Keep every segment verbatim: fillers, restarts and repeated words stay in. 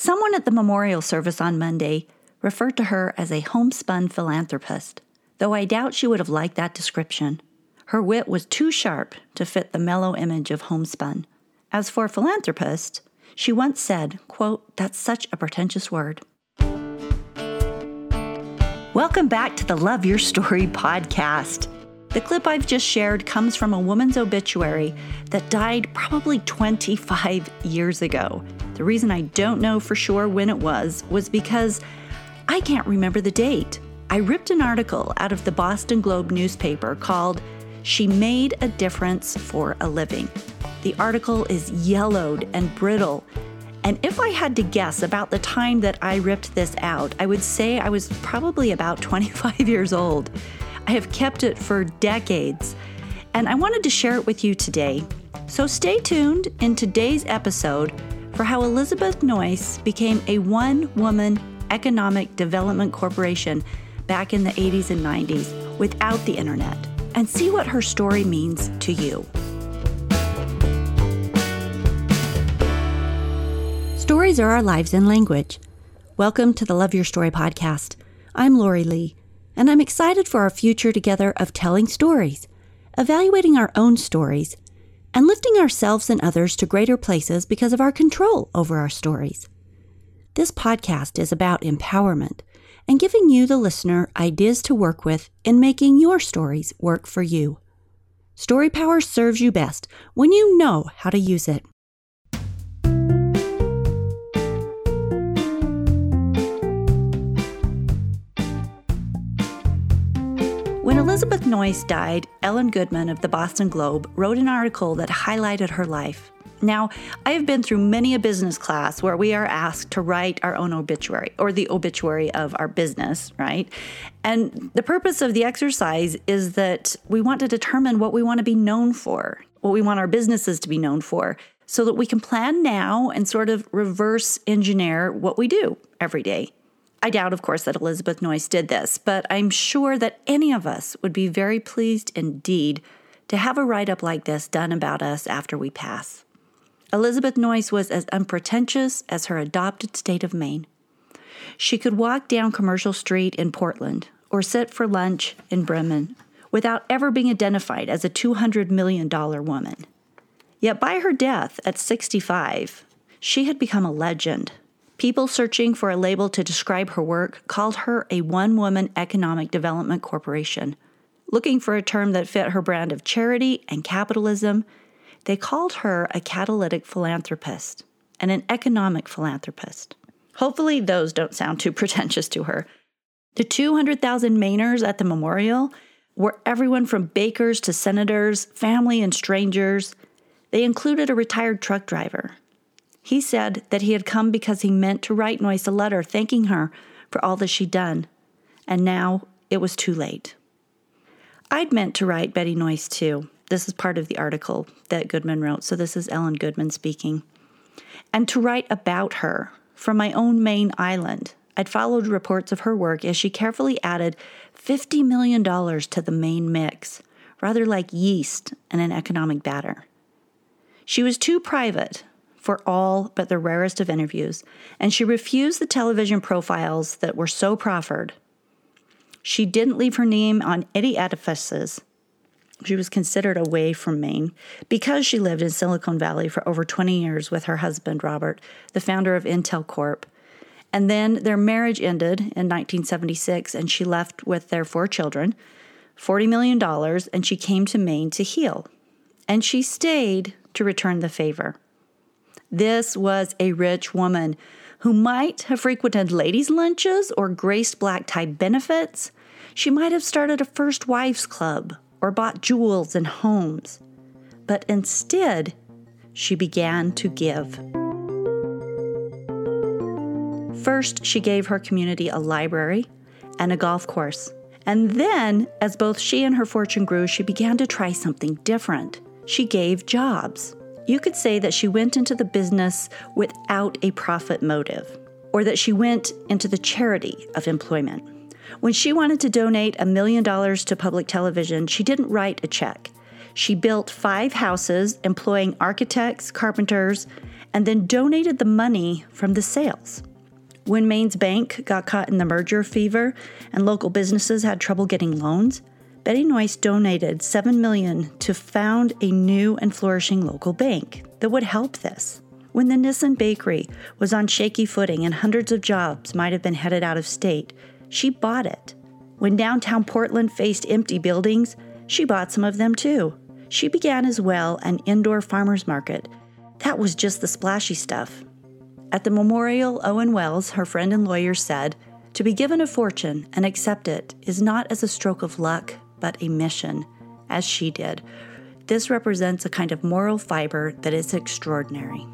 Someone at the memorial service on Monday referred to her as a homespun philanthropist, though I doubt she would have liked that description. Her wit was too sharp to fit the mellow image of homespun. As for philanthropist, she once said, quote, "That's such a pretentious word." Welcome back to the Love Your Story podcast. The clip I've just shared comes from a woman's obituary that died probably twenty-five years ago. The reason I don't know for sure when it was was because I can't remember the date. I ripped an article out of the Boston Globe newspaper called "She Made a Difference for a Living." The article is yellowed and brittle, and if I had to guess about the time that I ripped this out, I would say I was probably about twenty-five years old. I have kept it for decades, and I wanted to share it with you today. So stay tuned in today's episode for how Elizabeth Noyce became a one-woman economic development corporation back in the eighties and nineties without the internet, and see what her story means to you. Stories are our lives in language. Welcome to the Love Your Story podcast. I'm Lori Lee, and I'm excited for our future together of telling stories, evaluating our own stories, and lifting ourselves and others to greater places because of our control over our stories. This podcast is about empowerment and giving you, the listener, ideas to work with in making your stories work for you. Story power serves you best when you know how to use it. When Elizabeth Noyce died, Ellen Goodman of the Boston Globe wrote an article that highlighted her life. Now, I have been through many a business class where we are asked to write our own obituary, or the obituary of our business, right? And the purpose of the exercise is that we want to determine what we want to be known for, what we want our businesses to be known for, so that we can plan now and sort of reverse engineer what we do every day. I doubt, of course, that Elizabeth Noyce did this, but I'm sure that any of us would be very pleased indeed to have a write-up like this done about us after we pass. Elizabeth Noyce was as unpretentious as her adopted state of Maine. She could walk down Commercial Street in Portland or sit for lunch in Bremen without ever being identified as a two hundred million dollars woman. Yet by her death at sixty-five, she had become a legend. People searching for a label to describe her work called her a one-woman economic development corporation. Looking for a term that fit her brand of charity and capitalism, they called her a catalytic philanthropist and an economic philanthropist. Hopefully those don't sound too pretentious to her. The two hundred thousand Mainers at the memorial were everyone from bakers to senators, family and strangers. They included a retired truck driver. He said that he had come because he meant to write Noyce a letter thanking her for all that she'd done, and now it was too late. I'd meant to write Betty Noyce too. This is part of the article that Goodman wrote, so this is Ellen Goodman speaking. And to write about her from my own Maine island. I'd followed reports of her work as she carefully added fifty million dollars to the Maine mix, rather like yeast in an economic batter. She was too private for all but the rarest of interviews, and she refused the television profiles that were so proffered. She didn't leave her name on any edifices. She was considered away from Maine because she lived in Silicon Valley for over twenty years with her husband, Robert, the founder of Intel Corp. And then their marriage ended in nineteen seventy-six, and she left with their four children, forty million dollars, and she came to Maine to heal. And she stayed to return the favor. This was a rich woman who might have frequented ladies' lunches or graced black tie benefits. She might have started a first wives club or bought jewels and homes. But instead, she began to give. First, she gave her community a library and a golf course. And then, as both she and her fortune grew, she began to try something different. She gave jobs. You could say that she went into the business without a profit motive, or that she went into the charity of employment. When she wanted to donate a million dollars to public television, she didn't write a check. She built five houses employing architects, carpenters, and then donated the money from the sales. When Maine's bank got caught in the merger fever and local businesses had trouble getting loans, Betty Noyce donated seven million dollars to found a new and flourishing local bank that would help this. When the Nissen Bakery was on shaky footing and hundreds of jobs might have been headed out of state, she bought it. When downtown Portland faced empty buildings, she bought some of them too. She began as well an indoor farmers market. That was just the splashy stuff. At the memorial, Owen Wells, her friend and lawyer, said, "To be given a fortune and accept it is not as a stroke of luck, but a mission, as she did. This represents a kind of moral fiber that is extraordinary."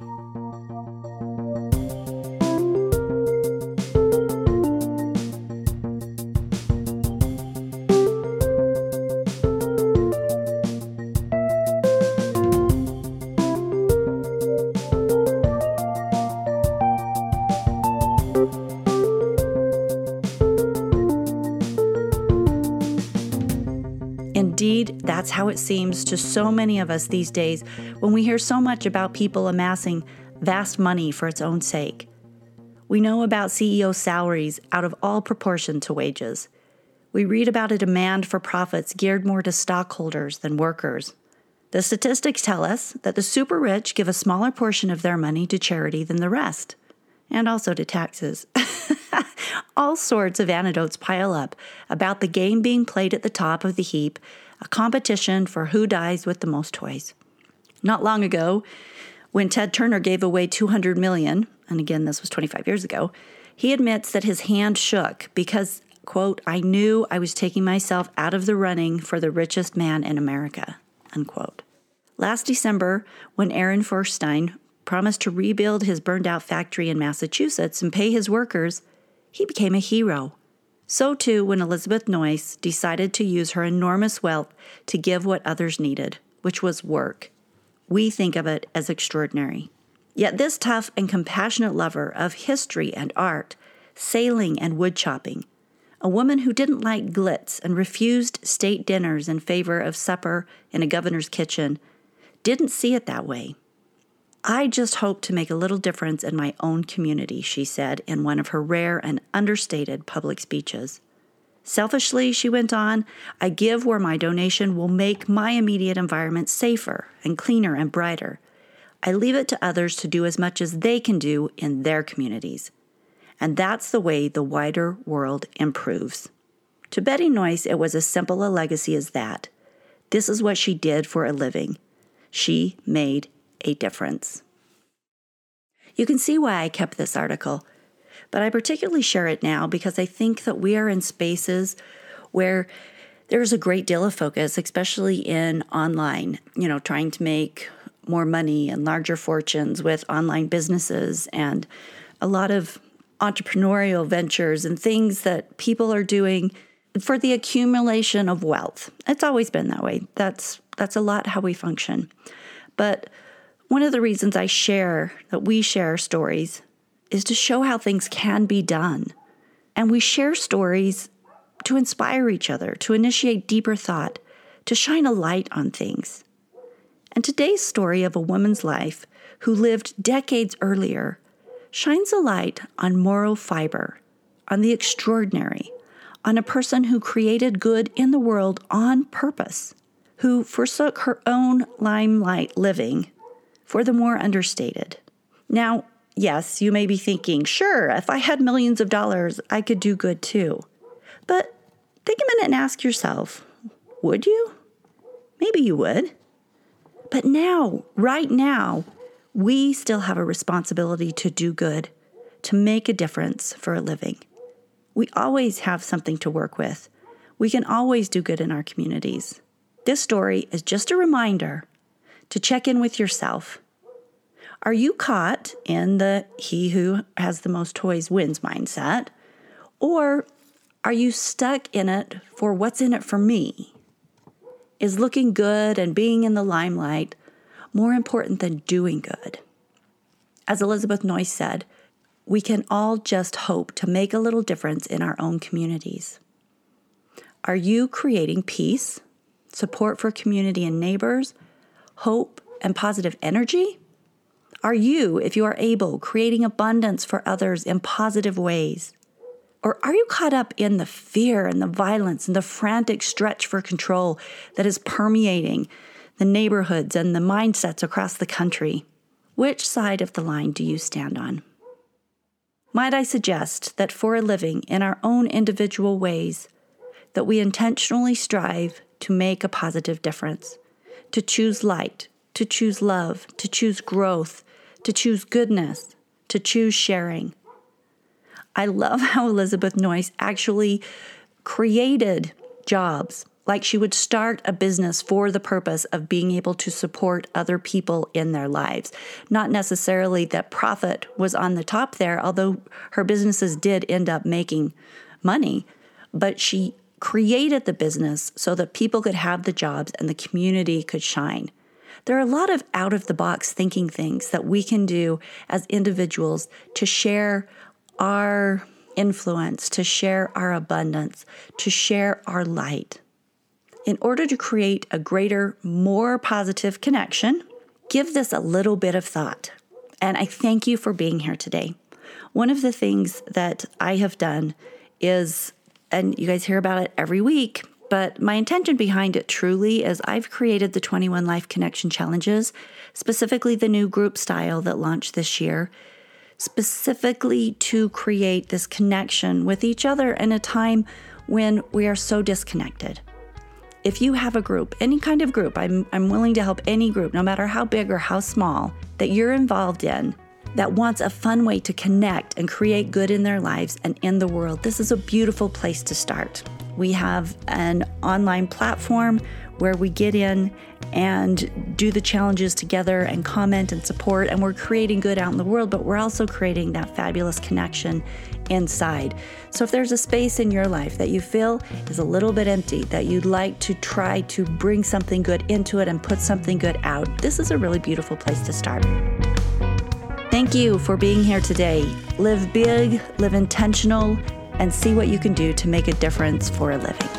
Indeed, that's how it seems to so many of us these days when we hear so much about people amassing vast money for its own sake. We know about C E O salaries out of all proportion to wages. We read about a demand for profits geared more to stockholders than workers. The statistics tell us that the super rich give a smaller portion of their money to charity than the rest, and also to taxes. All sorts of anecdotes pile up about the game being played at the top of the heap, a competition for who dies with the most toys. Not long ago, when Ted Turner gave away two hundred million dollars, and again, this was twenty-five years ago, he admits that his hand shook because, quote, "I knew I was taking myself out of the running for the richest man in America," unquote. Last December, when Aaron Furstein promised to rebuild his burned-out factory in Massachusetts and pay his workers, he became a hero. So too when Elizabeth Noyce decided to use her enormous wealth to give what others needed, which was work. We think of it as extraordinary. Yet this tough and compassionate lover of history and art, sailing and wood chopping, a woman who didn't like glitz and refused state dinners in favor of supper in a governor's kitchen, didn't see it that way. "I just hope to make a little difference in my own community," she said in one of her rare and understated public speeches. "Selfishly," she went on, "I give where my donation will make my immediate environment safer and cleaner and brighter. I leave it to others to do as much as they can do in their communities." And that's the way the wider world improves. To Betty Noyce, it was as simple a legacy as that. This is what she did for a living. She made a difference. You can see why I kept this article, but I particularly share it now because I think that we are in spaces where there's a great deal of focus, especially in online, you know, trying to make more money and larger fortunes with online businesses and a lot of entrepreneurial ventures and things that people are doing for the accumulation of wealth. It's always been that way. That's that's a lot how we function. But one of the reasons I share that we share stories is to show how things can be done. And we share stories to inspire each other, to initiate deeper thought, to shine a light on things. And today's story of a woman's life who lived decades earlier shines a light on moral fiber, on the extraordinary, on a person who created good in the world on purpose, who forsook her own limelight living for the more understated. Now, yes, you may be thinking, sure, if I had millions of dollars, I could do good too. But think a minute and ask yourself, would you? Maybe you would. But now, right now, we still have a responsibility to do good, to make a difference for a living. We always have something to work with. We can always do good in our communities. This story is just a reminder to check in with yourself. Are you caught in the he who has the most toys wins mindset? Or are you stuck in it for what's in it for me? Is looking good and being in the limelight more important than doing good? As Elizabeth Noyce said, we can all just hope to make a little difference in our own communities. Are you creating peace, support for community and neighbors, hope, and positive energy? Are you, if you are able, creating abundance for others in positive ways? Or are you caught up in the fear and the violence and the frantic stretch for control that is permeating the neighborhoods and the mindsets across the country? Which side of the line do you stand on? Might I suggest that for a living, in our own individual ways, that we intentionally strive to make a positive difference, to choose light, to choose love, to choose growth, to choose goodness, to choose sharing. I love how Elizabeth Noyce actually created jobs. Like she would start a business for the purpose of being able to support other people in their lives. Not necessarily that profit was on the top there, although her businesses did end up making money, but she created the business so that people could have the jobs and the community could shine. There are a lot of out-of-the-box thinking things that we can do as individuals to share our influence, to share our abundance, to share our light. In order to create a greater, more positive connection, give this a little bit of thought. And I thank you for being here today. One of the things that I have done is, and you guys hear about it every week, but my intention behind it truly is I've created the twenty-one Life Connection Challenges, specifically the new group style that launched this year, specifically to create this connection with each other in a time when we are so disconnected. If you have a group, any kind of group, I'm I'm willing to help any group, no matter how big or how small, that you're involved in, that wants a fun way to connect and create good in their lives and in the world. This is a beautiful place to start. We have an online platform where we get in and do the challenges together and comment and support, and we're creating good out in the world, but we're also creating that fabulous connection inside. So if there's a space in your life that you feel is a little bit empty, that you'd like to try to bring something good into it and put something good out, this is a really beautiful place to start. Thank you for being here today. Live big, live intentional, and see what you can do to make a difference for a living.